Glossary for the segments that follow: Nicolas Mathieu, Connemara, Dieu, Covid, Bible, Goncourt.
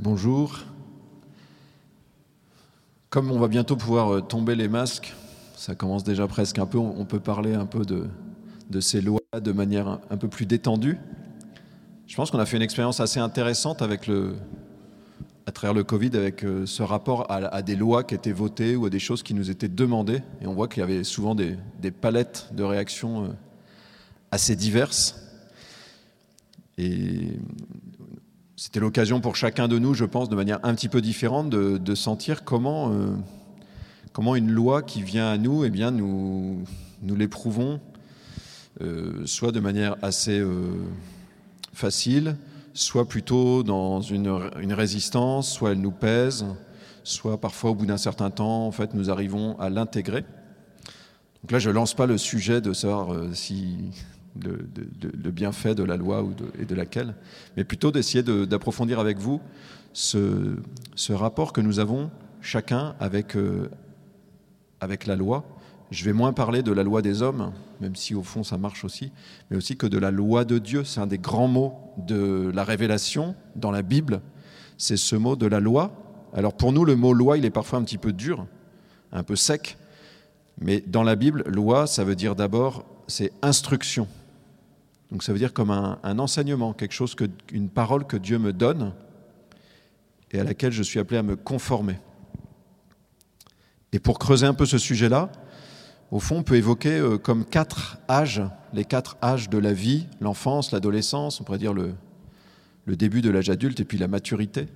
Bonjour. Comme on va bientôt pouvoir tomber les masques, ça commence déjà presque un peu, on peut parler un peu de ces lois de manière un peu plus détendue. Je pense qu'on a fait une expérience assez intéressante à travers le Covid, avec ce rapport à des lois qui étaient votées ou à des choses qui nous étaient demandées. Et on voit qu'il y avait souvent des palettes de réactions assez diverses. Et c'était l'occasion pour chacun de nous, je pense, de manière un petit peu différente, de sentir comment une loi qui vient à nous, eh bien, nous l'éprouvons, soit de manière assez facile, soit plutôt dans une résistance, soit elle nous pèse, soit parfois au bout d'un certain temps, en fait, nous arrivons à l'intégrer. Donc là, je ne lance pas le sujet de savoir si... Le bienfait de la loi et de laquelle, mais plutôt d'essayer d'approfondir avec vous ce rapport que nous avons chacun avec la loi. Je vais moins parler de la loi des hommes, même si au fond ça marche aussi, mais aussi que de la loi de Dieu. C'est un des grands mots de la révélation dans la Bible, c'est ce mot de la loi. Alors pour nous, le mot loi, il est parfois un petit peu dur, un peu sec, mais dans la Bible, loi, ça veut dire d'abord, c'est instruction. Donc ça veut dire comme un enseignement, une parole que Dieu me donne et à laquelle je suis appelé à me conformer. Et pour creuser un peu ce sujet-là, au fond, on peut évoquer comme quatre âges, les quatre âges de la vie, l'enfance, l'adolescence, on pourrait dire le début de l'âge adulte et puis la maturité.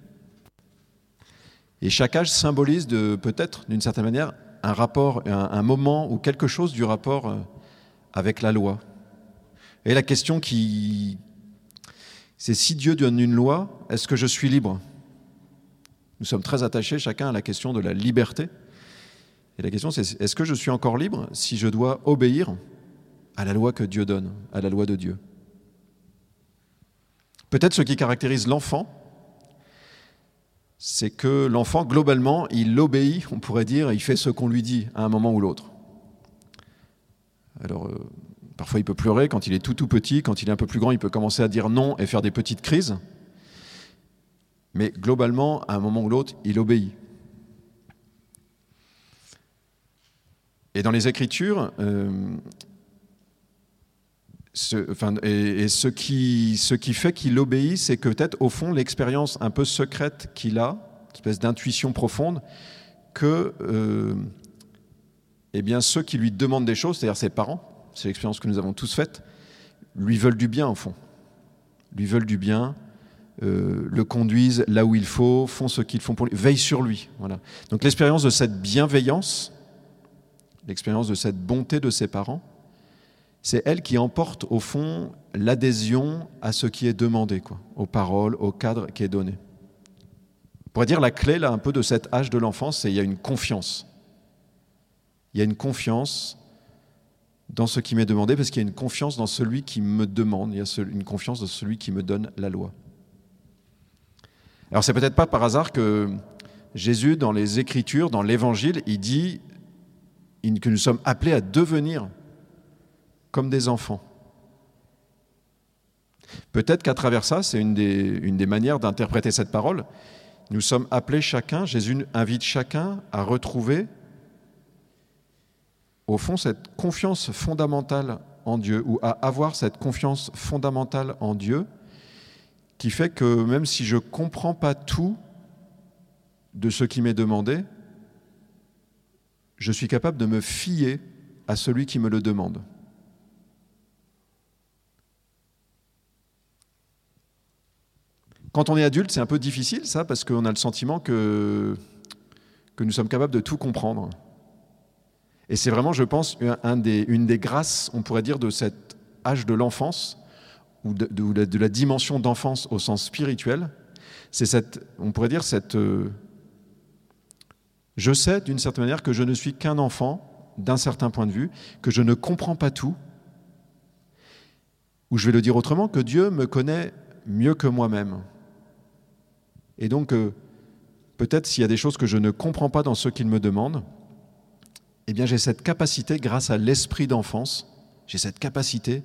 Et chaque âge symbolise peut-être, d'une certaine manière, un rapport, un moment ou quelque chose du rapport avec la loi. Et la question c'est si Dieu donne une loi, est-ce que je suis libre ? Nous sommes très attachés chacun à la question de la liberté. Et la question c'est, est-ce que je suis encore libre si je dois obéir à la loi que Dieu donne, à la loi de Dieu ? Peut-être ce qui caractérise l'enfant, c'est que l'enfant, globalement, il obéit, on pourrait dire, il fait ce qu'on lui dit à un moment ou l'autre. Alors, parfois il peut pleurer quand il est tout petit, quand il est un peu plus grand, il peut commencer à dire non et faire des petites crises. Mais globalement, à un moment ou l'autre, il obéit. Et dans les Écritures, ce qui fait qu'il obéit, c'est que peut-être au fond l'expérience un peu secrète qu'il a, une espèce d'intuition profonde, que... eh bien, ceux qui lui demandent des choses, c'est-à-dire ses parents, c'est l'expérience que nous avons tous faite, lui veulent du bien, au fond. Lui veulent du bien, le conduisent là où il faut, font ce qu'ils font pour lui, veillent sur lui. Voilà. Donc l'expérience de cette bienveillance, l'expérience de cette bonté de ses parents, c'est elle qui emporte, au fond, l'adhésion à ce qui est demandé, quoi, aux paroles, au cadre qui est donné. On pourrait dire la clé, là, un peu de cet âge de l'enfance, c'est qu'il y a une confiance. Il y a une confiance dans ce qui m'est demandé, parce qu'il y a une confiance dans celui qui me demande, il y a une confiance dans celui qui me donne la loi. Alors, c'est peut-être pas par hasard que Jésus, dans les Écritures, dans l'Évangile, il dit que nous sommes appelés à devenir comme des enfants. Peut-être qu'à travers ça, c'est une des manières d'interpréter cette parole. Nous sommes appelés chacun, Jésus invite chacun à retrouver au fond, cette confiance fondamentale en Dieu, ou à avoir cette confiance fondamentale en Dieu, qui fait que même si je ne comprends pas tout de ce qui m'est demandé, je suis capable de me fier à celui qui me le demande. Quand on est adulte, c'est un peu difficile, ça, parce qu'on a le sentiment que nous sommes capables de tout comprendre. Et c'est vraiment, je pense, une des grâces, on pourrait dire, de cet âge de l'enfance, ou de la dimension d'enfance au sens spirituel. C'est je sais, d'une certaine manière, que je ne suis qu'un enfant, d'un certain point de vue, que je ne comprends pas tout, ou je vais le dire autrement, que Dieu me connaît mieux que moi-même. Et donc, peut-être s'il y a des choses que je ne comprends pas dans ce qu'il me demande, eh bien, j'ai cette capacité, grâce à l'esprit d'enfance, j'ai cette capacité,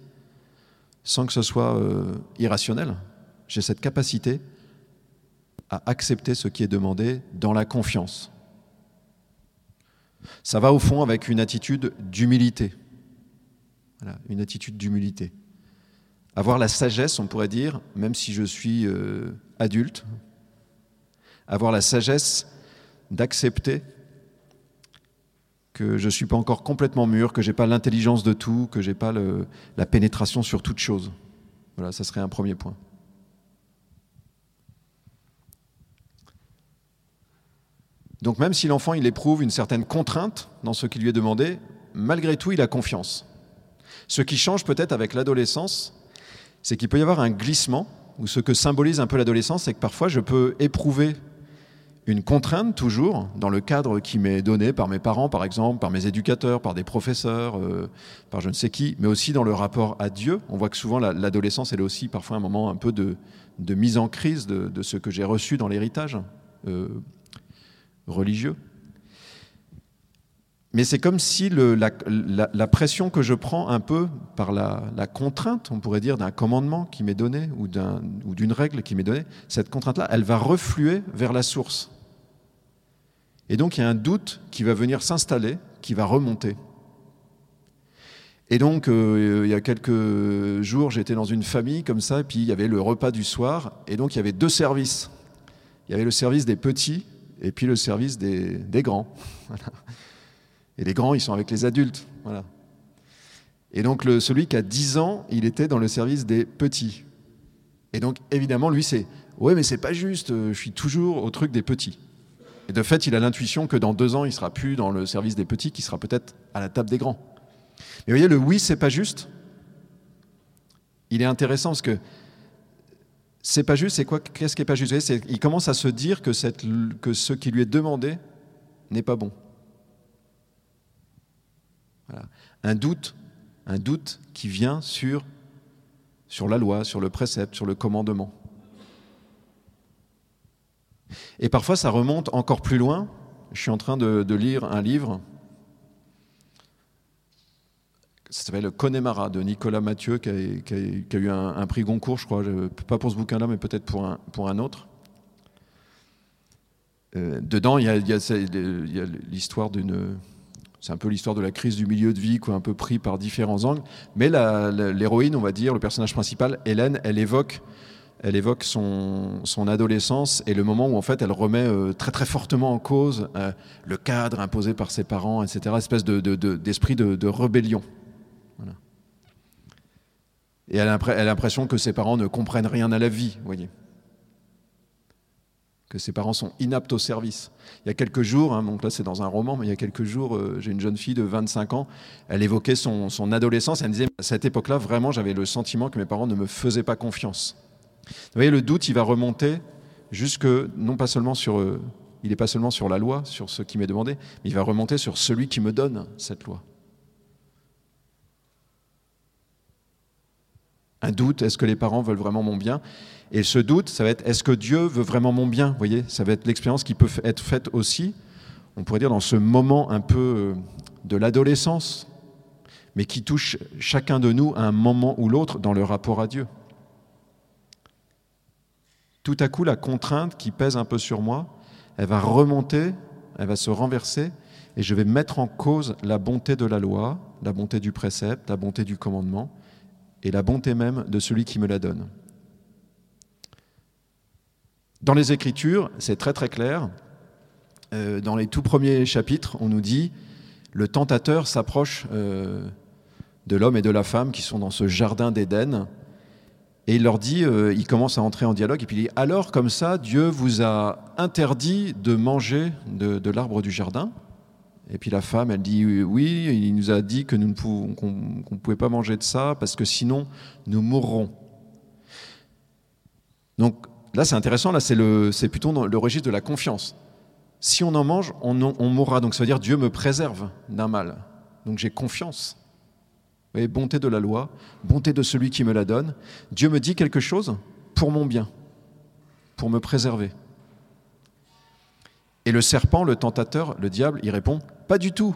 sans que ce soit irrationnel, j'ai cette capacité à accepter ce qui est demandé dans la confiance. Ça va au fond avec une attitude d'humilité. Voilà, une attitude d'humilité. Avoir la sagesse, on pourrait dire, même si je suis adulte, avoir la sagesse d'accepter que je ne suis pas encore complètement mûr, que je n'ai pas l'intelligence de tout, que je n'ai pas la pénétration sur toute chose. Voilà, ça serait un premier point. Donc même si l'enfant il éprouve une certaine contrainte dans ce qui lui est demandé, malgré tout il a confiance. Ce qui change peut-être avec l'adolescence, c'est qu'il peut y avoir un glissement, ou ce que symbolise un peu l'adolescence, c'est que parfois je peux éprouver une contrainte toujours, dans le cadre qui m'est donné par mes parents par exemple, par mes éducateurs, par des professeurs, par je ne sais qui, mais aussi dans le rapport à Dieu. On voit que souvent l'adolescence elle est aussi parfois un moment un peu de mise en crise de ce que j'ai reçu dans l'héritage religieux. Mais c'est comme si la pression que je prends un peu par la contrainte, on pourrait dire, d'un commandement qui m'est donné ou d'une règle qui m'est donnée, cette contrainte-là, elle va refluer vers la source. Et donc, il y a un doute qui va venir s'installer, qui va remonter. Et donc, il y a quelques jours, j'étais dans une famille comme ça, et puis il y avait le repas du soir, et donc il y avait deux services. Il y avait le service des petits et puis le service des grands. Voilà. Et les grands, ils sont avec les adultes. Voilà. Et donc, celui qui a 10 ans, il était dans le service des petits. Et donc, évidemment, lui, c'est « Ouais, mais c'est pas juste, je suis toujours au truc des petits. » Et de fait, il a l'intuition que dans 2 ans, il sera plus dans le service des petits, qu'il sera peut-être à la table des grands. Mais vous voyez, le « oui, c'est pas juste », il est intéressant parce que « c'est pas juste », c'est quoi ? Qu'est-ce qui est pas juste ? Vous voyez, il commence à se dire que ce qui lui est demandé n'est pas bon. Voilà. Un doute qui vient sur la loi, sur le précepte, sur le commandement. Et parfois, ça remonte encore plus loin. Je suis en train de lire un livre, ça s'appelle Connemara, de Nicolas Mathieu, qui a eu un prix Goncourt, je crois, pas pour ce bouquin-là, mais peut-être pour un autre. Dedans, il y a l'histoire d'une... C'est un peu l'histoire de la crise du milieu de vie, quoi, un peu pris par différents angles. Mais l'héroïne, on va dire, le personnage principal, Hélène, elle évoque son adolescence et le moment où en fait elle remet très très fortement en cause le cadre imposé par ses parents, etc. Espèce d'esprit de rébellion. Voilà. Et elle a l'impression que ses parents ne comprennent rien à la vie, vous voyez. Que ses parents sont inaptes au service. Il y a quelques jours, donc là c'est dans un roman, mais il y a quelques jours, j'ai une jeune fille de 25 ans, elle évoquait son adolescence, elle me disait, à cette époque-là, vraiment, j'avais le sentiment que mes parents ne me faisaient pas confiance. Vous voyez, le doute, il va remonter jusque, non pas seulement sur, il n'est pas seulement sur la loi, sur ce qui m'est demandé, mais il va remonter sur celui qui me donne cette loi. Un doute, est-ce que les parents veulent vraiment mon bien ? Et ce doute, ça va être, est-ce que Dieu veut vraiment mon bien ? Vous voyez, ça va être l'expérience qui peut être faite aussi, on pourrait dire, dans ce moment un peu de l'adolescence, mais qui touche chacun de nous à un moment ou l'autre dans le rapport à Dieu. Tout à coup, la contrainte qui pèse un peu sur moi, elle va remonter, elle va se renverser, et je vais mettre en cause la bonté de la loi, la bonté du précepte, la bonté du commandement, et la bonté même de celui qui me la donne. Dans les Écritures, c'est très très clair. Dans les tout premiers chapitres, on nous dit « Le tentateur s'approche de l'homme et de la femme qui sont dans ce jardin d'Éden. » Et il leur dit, il commence à entrer en dialogue, et puis il dit « Alors comme ça, Dieu vous a interdit de manger de l'arbre du jardin ?» Et puis la femme, elle dit « Oui, il nous a dit que qu'on ne pouvait pas manger de ça, parce que sinon, nous mourrons. » Donc là, c'est intéressant, là, c'est plutôt dans le registre de la confiance. Si on en mange, on mourra. Donc ça veut dire « Dieu me préserve d'un mal. » Donc j'ai confiance. Vous voyez, bonté de la loi, bonté de celui qui me la donne. Dieu me dit quelque chose pour mon bien, pour me préserver. Et le serpent, le tentateur, le diable, il répond « Pas du tout.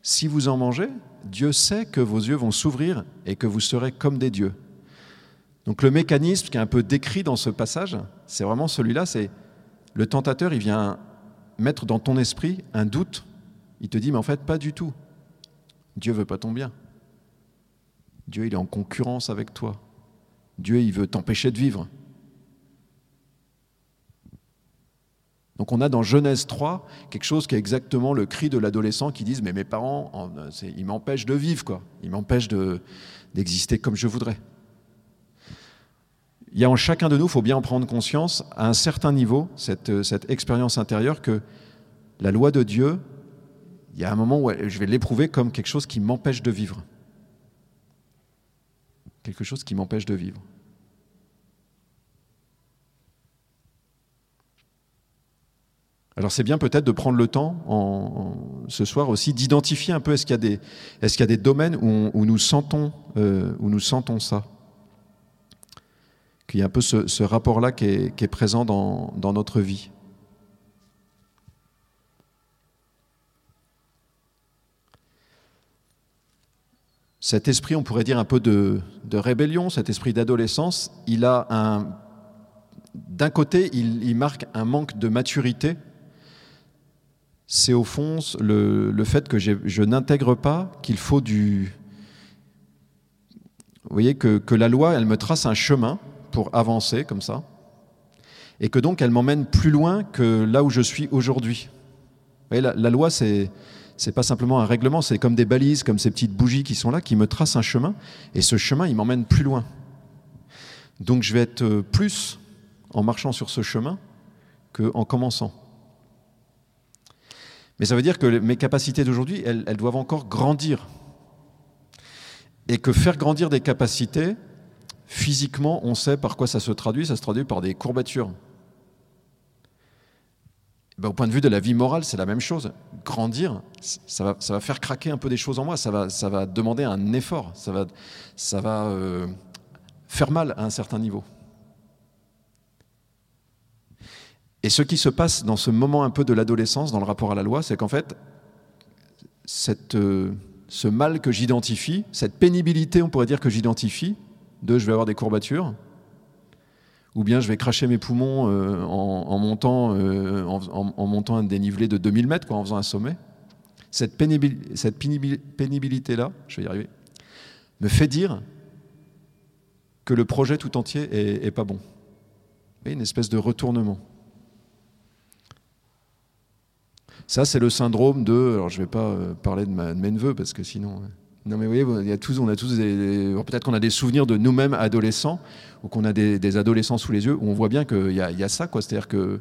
Si vous en mangez, Dieu sait que vos yeux vont s'ouvrir et que vous serez comme des dieux. Donc le mécanisme qui est un peu décrit dans ce passage, c'est vraiment celui-là, c'est le tentateur, il vient mettre dans ton esprit un doute. Il te dit, mais en fait, pas du tout. Dieu ne veut pas ton bien. Dieu, il est en concurrence avec toi. Dieu, il veut t'empêcher de vivre. Donc on a dans Genèse 3 quelque chose qui est exactement le cri de l'adolescent qui dit « Mais mes parents, ils m'empêchent de vivre, quoi. Ils m'empêchent d'exister comme je voudrais. » Il y a en chacun de nous, il faut bien en prendre conscience, à un certain niveau, cette expérience intérieure que la loi de Dieu, il y a un moment où je vais l'éprouver comme quelque chose qui m'empêche de vivre. Quelque chose qui m'empêche de vivre. Alors c'est bien peut-être de prendre le temps, ce soir aussi, d'identifier un peu est-ce qu'il y a des domaines où nous sentons ça. Qu'il y a un peu ce rapport-là qui est présent dans notre vie. Cet esprit, on pourrait dire un peu de rébellion, cet esprit d'adolescence, d'un côté, il marque un manque de maturité. C'est au fond le fait que je n'intègre pas qu'il faut Vous voyez que la loi, elle me trace un chemin pour avancer comme ça, et que donc elle m'emmène plus loin que là où je suis aujourd'hui. Vous voyez, la loi, c'est pas simplement un règlement, c'est comme des balises, comme ces petites bougies qui sont là, qui me tracent un chemin, et ce chemin, il m'emmène plus loin. Donc je vais être plus en marchant sur ce chemin qu'en commençant. Mais ça veut dire que mes capacités d'aujourd'hui, elles doivent encore grandir. Et que faire grandir des capacités, physiquement, on sait par quoi ça se traduit. Ça se traduit par des courbatures. Au point de vue de la vie morale, c'est la même chose. Grandir, ça va faire craquer un peu des choses en moi. Ça va demander un effort. Ça va faire mal à un certain niveau. Et ce qui se passe dans ce moment un peu de l'adolescence, dans le rapport à la loi, c'est qu'en fait, ce mal que j'identifie, cette pénibilité, on pourrait dire, que j'identifie, de « je vais avoir des courbatures », ou bien « je vais cracher mes poumons en montant un dénivelé de 2000 mètres, en faisant un sommet », cette pénibilité-là, je vais y arriver, me fait dire que le projet tout entier n'est pas bon. Et une espèce de retournement. Ça, c'est le syndrome de... Alors, je ne vais pas parler de mes neveux, parce que sinon... Non, mais vous voyez, peut-être qu'on a des souvenirs de nous-mêmes adolescents, ou qu'on a des adolescents sous les yeux, où on voit bien qu'il y a ça, quoi. C'est-à-dire que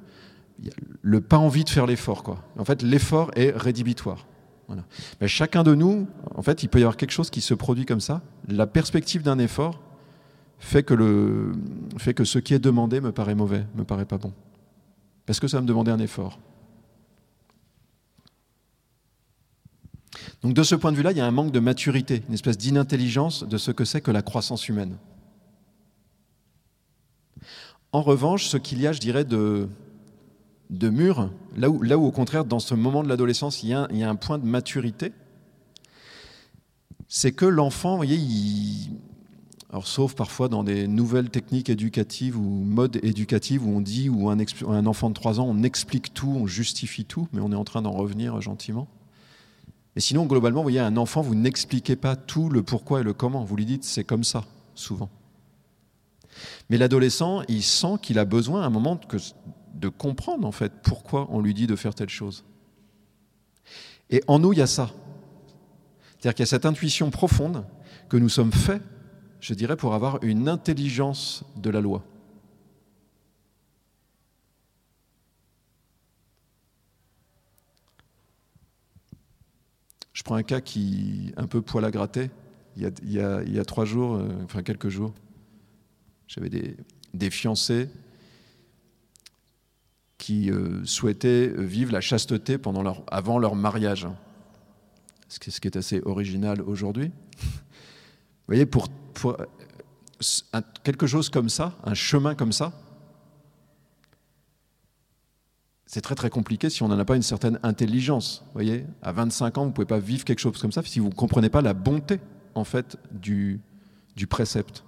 le pas envie de faire l'effort, quoi. En fait, l'effort est rédhibitoire. Voilà. Mais chacun de nous, en fait, il peut y avoir quelque chose qui se produit comme ça. La perspective d'un effort fait que ce qui est demandé me paraît mauvais, me paraît pas bon. Parce que ça va me demander un effort. Donc de ce point de vue-là, il y a un manque de maturité, une espèce d'inintelligence de ce que c'est que la croissance humaine. En revanche, ce qu'il y a, je dirais, de mûr, là où au contraire, dans ce moment de l'adolescence, il y a un point de maturité, c'est que l'enfant, vous voyez, alors, sauf parfois dans des nouvelles techniques éducatives ou modes éducatifs où on dit, où un enfant de 3 ans, on explique tout, on justifie tout, mais on est en train d'en revenir gentiment. Et sinon, globalement, vous voyez, un enfant, vous n'expliquez pas tout le pourquoi et le comment. Vous lui dites, c'est comme ça, souvent. Mais l'adolescent, il sent qu'il a besoin, à un moment, de comprendre, en fait, pourquoi on lui dit de faire telle chose. Et en nous, il y a ça. C'est-à-dire qu'il y a cette intuition profonde que nous sommes faits, je dirais, pour avoir une intelligence de la loi. Je prends un cas qui un peu poil à gratter. Il y a 3 jours, quelques jours, j'avais des fiancés qui souhaitaient vivre la chasteté avant leur mariage. Ce qui est assez original aujourd'hui. Vous voyez, pour quelque chose comme ça, un chemin comme ça, c'est très très compliqué si on n'en a pas une certaine intelligence. Vous voyez, à 25 ans, vous ne pouvez pas vivre quelque chose comme ça si vous ne comprenez pas la bonté en fait du précepte.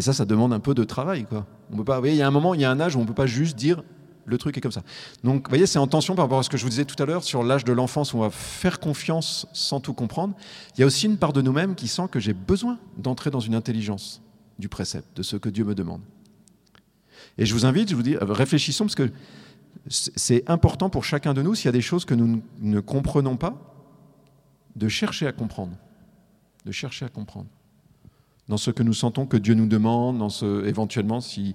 Et ça demande un peu de travail, quoi. On peut pas, vous voyez, il y a un moment, il y a un âge où on ne peut pas juste dire le truc est comme ça. Donc, vous voyez, c'est en tension par rapport à ce que je vous disais tout à l'heure sur l'âge de l'enfance où on va faire confiance sans tout comprendre. Il y a aussi une part de nous-mêmes qui sent que j'ai besoin d'entrer dans une intelligence du précepte, de ce que Dieu me demande. Et je vous invite, je vous dis, réfléchissons, parce que c'est important pour chacun de nous, s'il y a des choses que nous ne comprenons pas, de chercher à comprendre. De chercher à comprendre. Dans ce que nous sentons que Dieu nous demande, dans ce, éventuellement, si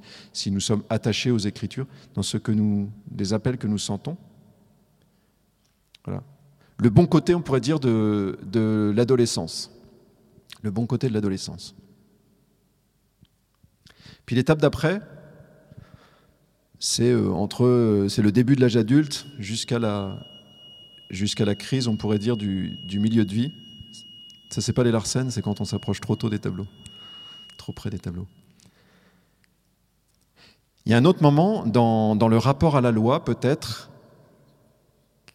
nous sommes attachés aux Écritures, dans ce que nous, des appels que nous sentons. Voilà. Le bon côté, on pourrait dire, de l'adolescence. Le bon côté de l'adolescence. Puis l'étape d'après, c'est le début de l'âge adulte jusqu'à la crise, on pourrait dire, du milieu de vie. Ça, c'est pas les Larsen, c'est quand on s'approche trop tôt des tableaux, trop près des tableaux. Il y a un autre moment dans le rapport à la loi, peut-être,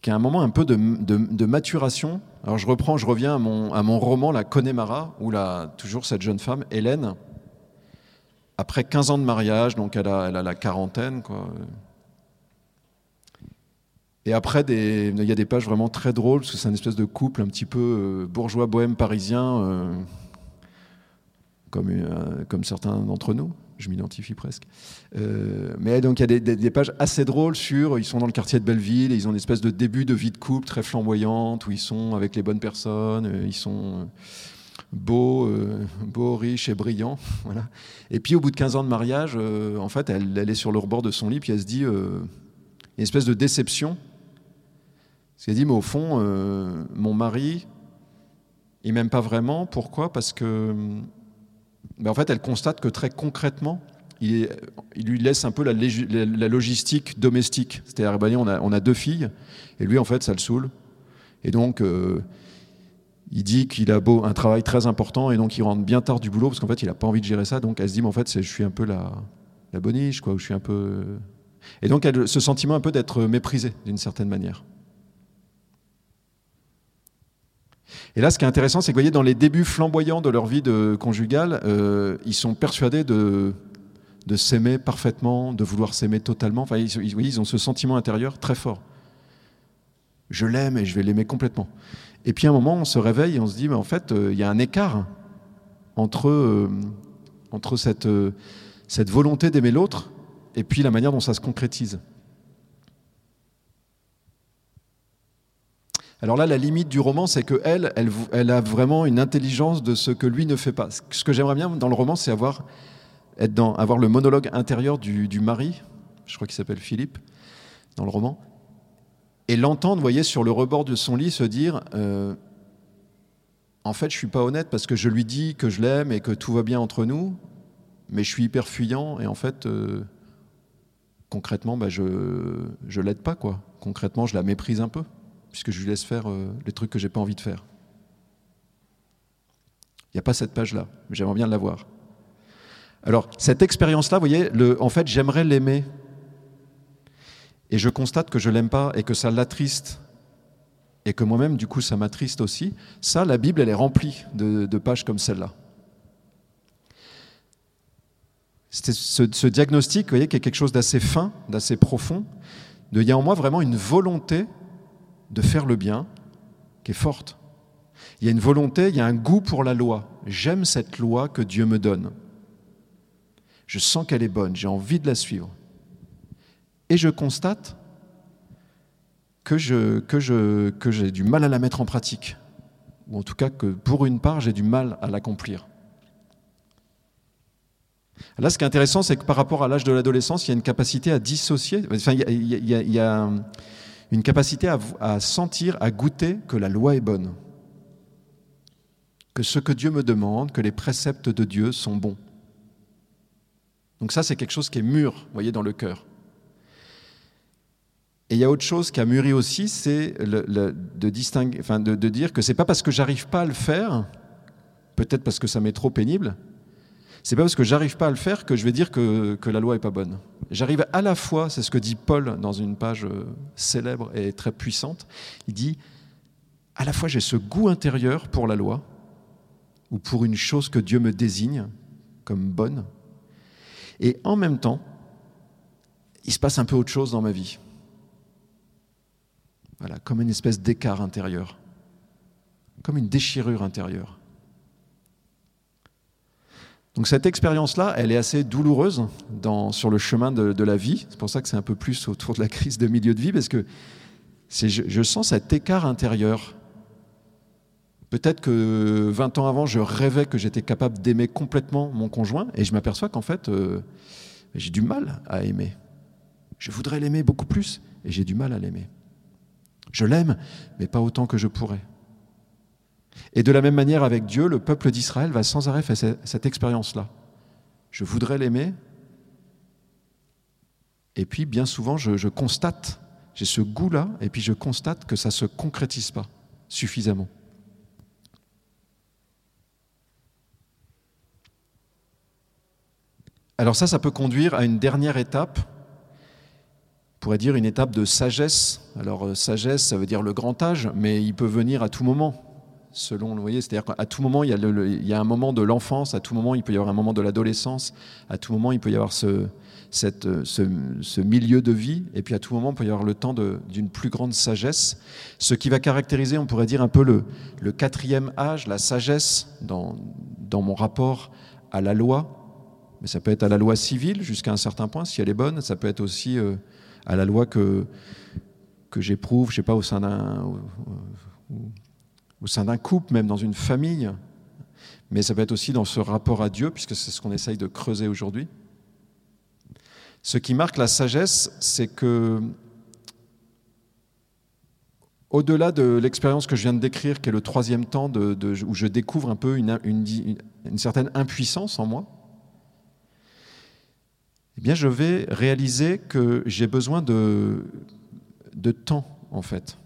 qui est un moment un peu de maturation. Alors je reviens à mon roman, la Connemara, où toujours cette jeune femme, Hélène, après 15 ans de mariage, donc elle a la quarantaine, quoi. Et après, il y a des pages vraiment très drôles, parce que c'est une espèce de couple un petit peu bourgeois, bohème, parisien, comme certains d'entre nous, je m'identifie presque. Mais donc il y a des pages assez drôles ils sont dans le quartier de Belleville, et ils ont une espèce de début de vie de couple très flamboyante, où ils sont avec les bonnes personnes, ils sont beaux, riches et brillants. Voilà. Et puis au bout de 15 ans de mariage, en fait, elle est sur le rebord de son lit, puis elle se dit, une espèce de déception. Parce qu'elle dit, mais au fond, mon mari, il ne m'aime pas vraiment. Pourquoi ? Parce que, en fait, elle constate que très concrètement, il lui laisse un peu la logistique domestique. C'est-à-dire, ben, on a deux filles, et lui, en fait, ça le saoule. Et donc, il dit qu'il a un travail très important, et donc il rentre bien tard du boulot, parce qu'en fait, il n'a pas envie de gérer ça. Donc, elle se dit, mais en fait, je suis un peu la boniche, quoi, je suis un peu... Et donc, elle a ce sentiment un peu d'être méprisée, d'une certaine manière. Et là, ce qui est intéressant, c'est que vous voyez, dans les débuts flamboyants de leur vie conjugale, ils sont persuadés de s'aimer parfaitement, de vouloir s'aimer totalement. Enfin, ils ont ce sentiment intérieur très fort. Je l'aime et je vais l'aimer complètement. Et puis, à un moment, on se réveille et on se dit, mais en fait, il y a un écart entre cette volonté d'aimer l'autre et puis la manière dont ça se concrétise. Alors là, la limite du roman, c'est qu'elle a vraiment une intelligence de ce que lui ne fait pas. Ce que j'aimerais bien dans le roman, c'est avoir le monologue intérieur du mari, je crois qu'il s'appelle Philippe, dans le roman, et l'entendre, vous voyez, sur le rebord de son lit, se dire « En fait, je ne suis pas honnête parce que je lui dis que je l'aime et que tout va bien entre nous, mais je suis hyper fuyant et en fait... concrètement, je l'aide pas, quoi. Concrètement, je la méprise un peu, puisque je lui laisse faire les trucs que j'ai pas envie de faire. Il n'y a pas cette page-là, mais j'aimerais bien l'avoir. Alors, cette expérience-là, vous voyez, en fait, j'aimerais l'aimer. Et je constate que je l'aime pas et que ça l'attriste. Et que moi-même, du coup, ça m'attriste aussi. Ça, la Bible, elle est remplie de pages comme celle-là. C'était ce diagnostic, vous voyez, qui est quelque chose d'assez fin, d'assez profond. Il y a en moi vraiment une volonté de faire le bien qui est forte. Il y a une volonté, il y a un goût pour la loi. J'aime cette loi que Dieu me donne. Je sens qu'elle est bonne, j'ai envie de la suivre. Et je constate que j'ai du mal à la mettre en pratique. Ou en tout cas, que pour une part, j'ai du mal à l'accomplir. Là, ce qui est intéressant, c'est que par rapport à l'âge de l'adolescence, il y a une capacité à dissocier, enfin, il y a une capacité à sentir, à goûter que la loi est bonne, que ce que Dieu me demande, que les préceptes de Dieu sont bons. Donc ça, c'est quelque chose qui est mûr, vous voyez, dans le cœur. Et il y a autre chose qui a mûri aussi, c'est de dire que ce n'est pas parce que je n'arrive pas à le faire, peut-être parce que ça m'est trop pénible, c'est pas parce que j'arrive pas à le faire que je vais dire que la loi est pas bonne. J'arrive à la fois, c'est ce que dit Paul dans une page célèbre et très puissante, il dit à la fois j'ai ce goût intérieur pour la loi ou pour une chose que Dieu me désigne comme bonne, Et en même temps, il se passe un peu autre chose dans ma vie. Voilà, comme une espèce d'écart intérieur, comme une déchirure intérieure. Donc cette expérience-là, elle est assez douloureuse sur le chemin de la vie. C'est pour ça que c'est un peu plus autour de la crise de milieu de vie, parce que je sens cet écart intérieur. Peut-être que 20 ans avant, je rêvais que j'étais capable d'aimer complètement mon conjoint, et je m'aperçois qu'en fait, j'ai du mal à aimer. Je voudrais l'aimer beaucoup plus, et j'ai du mal à l'aimer. Je l'aime, mais pas autant que je pourrais. Et de la même manière avec Dieu, le peuple d'Israël va sans arrêt faire cette expérience-là. Je voudrais l'aimer, et puis bien souvent je constate, j'ai ce goût-là, et puis je constate que ça ne se concrétise pas suffisamment. Alors ça peut conduire à une dernière étape, on pourrait dire une étape de sagesse. Alors sagesse, ça veut dire le grand âge, mais il peut venir à tout moment. Selon, vous voyez, c'est-à-dire qu'à tout moment, il y a un moment de l'enfance, à tout moment, il peut y avoir un moment de l'adolescence, à tout moment, il peut y avoir ce milieu de vie, et puis à tout moment, il peut y avoir le temps d'une plus grande sagesse. Ce qui va caractériser, on pourrait dire, un peu le quatrième âge, la sagesse, dans mon rapport à la loi. Mais ça peut être à la loi civile, jusqu'à un certain point, si elle est bonne. Ça peut être aussi à la loi que j'éprouve, je ne sais pas, au sein d'un couple, même dans une famille, mais ça peut être aussi dans ce rapport à Dieu, puisque c'est ce qu'on essaye de creuser aujourd'hui. Ce qui marque la sagesse, c'est que, au-delà de l'expérience que je viens de décrire, qui est le troisième temps, où je découvre un peu une certaine impuissance en moi, eh bien, je vais réaliser que j'ai besoin de temps, en fait.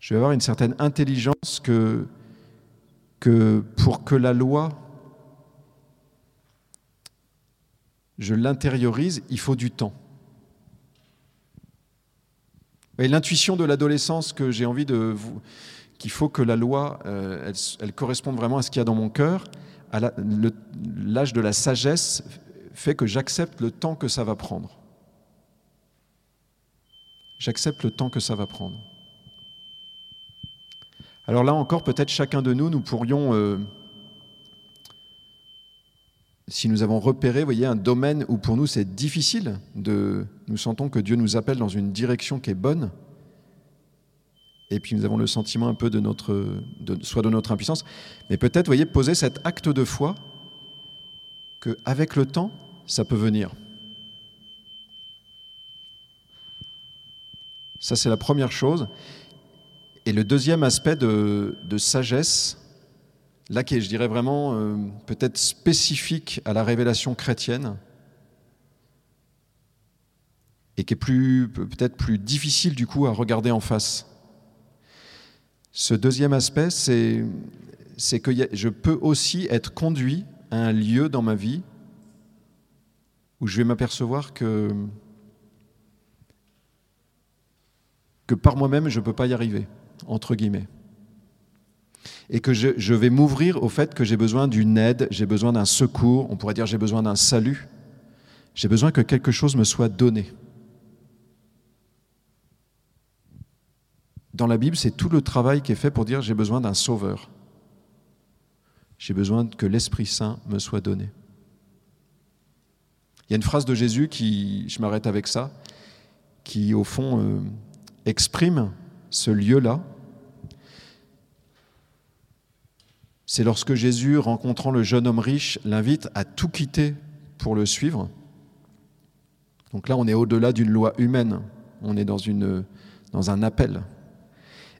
Je vais avoir une certaine intelligence que pour que la loi, je l'intériorise, il faut du temps. Et l'intuition de l'adolescence que j'ai envie qu'il faut que la loi, elle corresponde vraiment à ce qu'il y a dans mon cœur, à l'âge de la sagesse fait que j'accepte le temps que ça va prendre. J'accepte le temps que ça va prendre. Alors là encore, peut-être chacun de nous pourrions, si nous avons repéré, vous voyez, un domaine où pour nous c'est difficile, nous sentons que Dieu nous appelle dans une direction qui est bonne, et puis nous avons le sentiment un peu soit de notre impuissance, mais peut-être, vous voyez, poser cet acte de foi qu'avec le temps, ça peut venir. Ça, c'est la première chose. Et le deuxième aspect de sagesse, là qui est, je dirais, vraiment peut-être spécifique à la révélation chrétienne, et qui est peut-être plus difficile du coup à regarder en face. Ce deuxième aspect, c'est que je peux aussi être conduit à un lieu dans ma vie où je vais m'apercevoir que par moi-même, je ne peux pas y arriver. Entre guillemets, et que je vais m'ouvrir au fait que j'ai besoin d'une aide, j'ai besoin d'un secours, on pourrait dire j'ai besoin d'un salut, j'ai besoin que quelque chose me soit donné. Dans la Bible, c'est tout le travail qui est fait pour dire j'ai besoin d'un sauveur, j'ai besoin que l'Esprit Saint me soit donné. Il y a une phrase de Jésus je m'arrête avec ça, qui au fond exprime ce lieu-là. C'est lorsque Jésus, rencontrant le jeune homme riche, l'invite à tout quitter pour le suivre. Donc là, on est au-delà d'une loi humaine, on est dans un appel.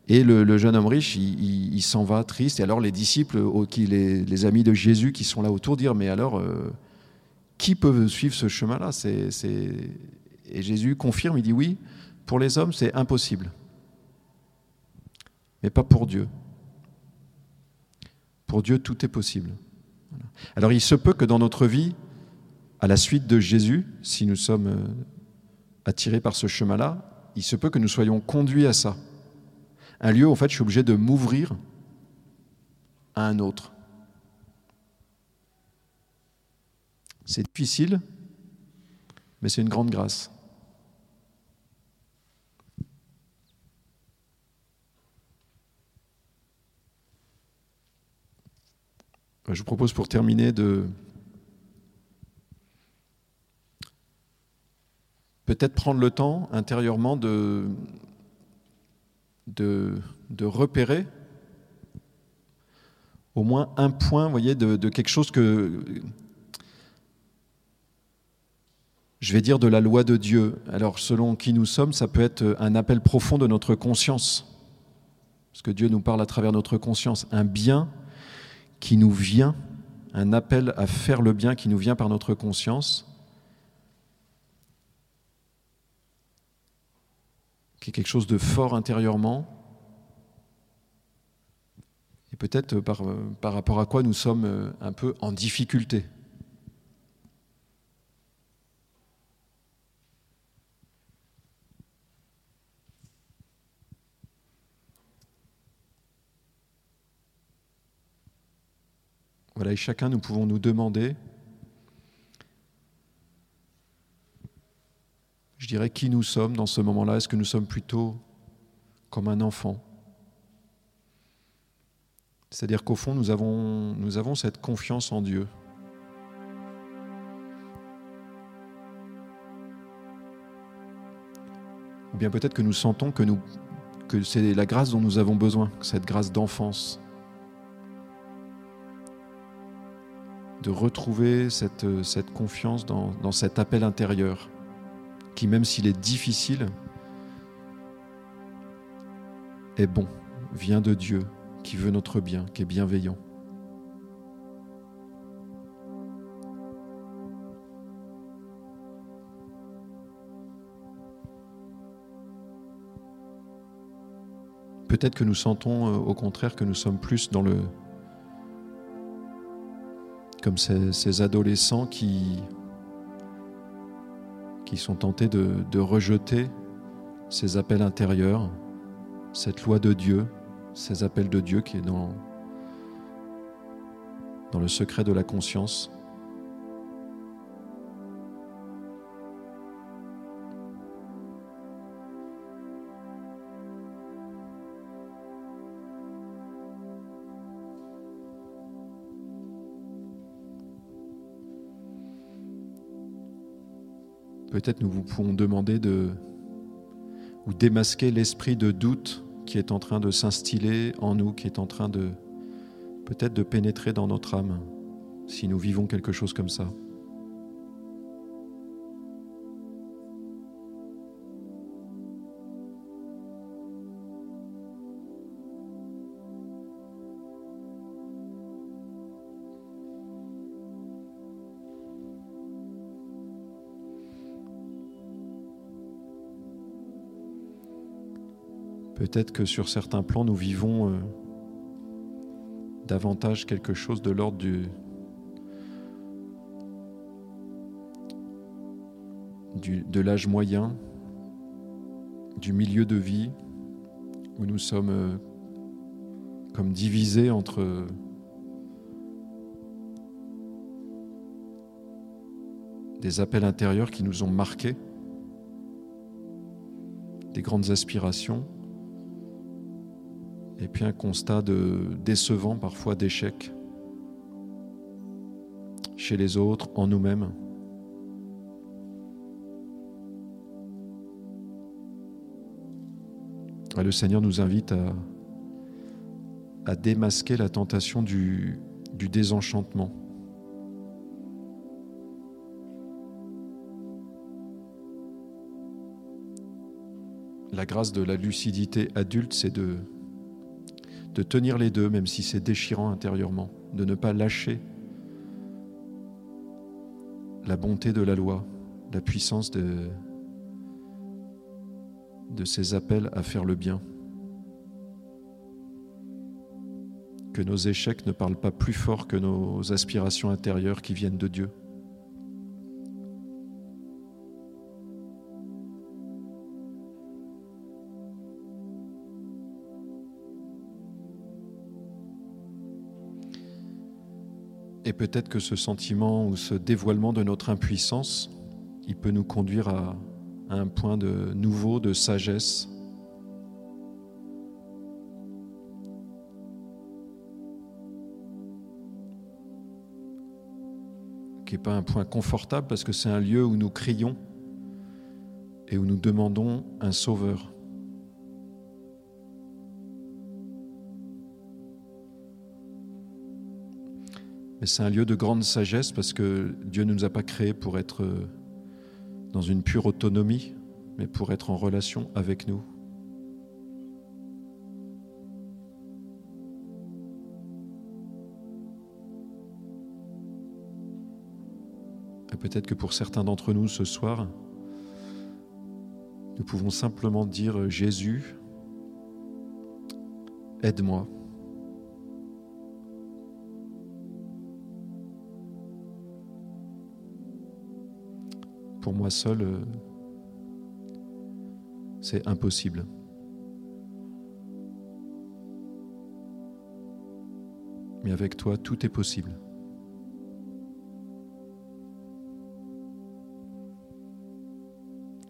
Et le jeune homme riche, il s'en va triste, et alors les disciples, les amis de Jésus qui sont là autour, dire « Mais alors, qui peut suivre ce chemin-là » Et Jésus confirme, il dit « Oui, pour les hommes, c'est impossible. » Mais pas pour Dieu. Pour Dieu, tout est possible. Voilà. Alors, il se peut que dans notre vie, à la suite de Jésus, si nous sommes attirés par ce chemin-là, il se peut que nous soyons conduits à ça. Un lieu, en fait, je suis obligé de m'ouvrir à un autre. C'est difficile, mais c'est une grande grâce. Je vous propose pour terminer de peut-être prendre le temps intérieurement de repérer au moins un point, vous voyez, de quelque chose que je vais dire de la loi de Dieu. Alors selon qui nous sommes, ça peut être un appel profond de notre conscience, parce que Dieu nous parle à travers notre conscience, un bien qui nous vient, un appel à faire le bien qui nous vient par notre conscience, qui est quelque chose de fort intérieurement, et peut-être par rapport à quoi nous sommes un peu en difficulté. Voilà, et chacun, nous pouvons nous demander, je dirais, qui nous sommes dans ce moment-là. Est-ce que nous sommes plutôt comme un enfant ? C'est-à-dire qu'au fond, nous avons cette confiance en Dieu. Ou bien peut-être que nous sentons que c'est la grâce dont nous avons besoin, cette grâce d'enfance. De retrouver cette confiance dans cet appel intérieur, qui, même s'il est difficile, est bon, vient de Dieu, qui veut notre bien, qui est bienveillant. Peut-être que nous sentons, au contraire, que nous sommes plus dans le... comme ces adolescents qui sont tentés de rejeter ces appels intérieurs, cette loi de Dieu, ces appels de Dieu qui est dans le secret de la conscience. Peut-être nous vous pouvons demander ou démasquer l'esprit de doute qui est en train de s'instiller en nous, qui est en train de peut-être de pénétrer dans notre âme, si nous vivons quelque chose comme ça. Peut-être que sur certains plans, nous vivons davantage quelque chose de l'ordre de l'âge moyen, du milieu de vie, où nous sommes comme divisés entre des appels intérieurs qui nous ont marqués, des grandes aspirations, et puis un constat décevant, parfois d'échec, chez les autres, en nous-mêmes. Et le Seigneur nous invite à démasquer la tentation du désenchantement. La grâce de la lucidité adulte, c'est de tenir les deux, même si c'est déchirant intérieurement, de ne pas lâcher la bonté de la loi, la puissance de ces appels à faire le bien. Que nos échecs ne parlent pas plus fort que nos aspirations intérieures qui viennent de Dieu. Et peut-être que ce sentiment ou ce dévoilement de notre impuissance, il peut nous conduire à un point de nouveau, de sagesse. Qui n'est pas un point confortable parce que c'est un lieu où nous crions et où nous demandons un sauveur. Mais c'est un lieu de grande sagesse parce que Dieu ne nous a pas créés pour être dans une pure autonomie, mais pour être en relation avec nous. Et peut-être que pour certains d'entre nous ce soir, nous pouvons simplement dire « Jésus, aide-moi ». Pour moi seul, c'est impossible. Mais avec toi, tout est possible.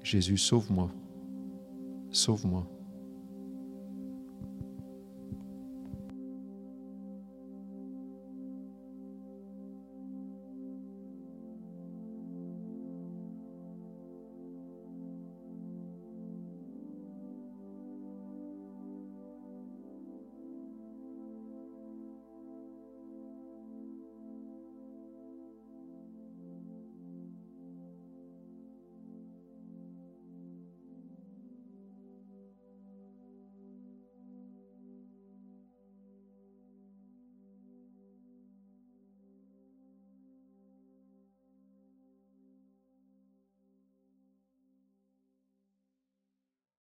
Jésus, sauve-moi. Sauve-moi.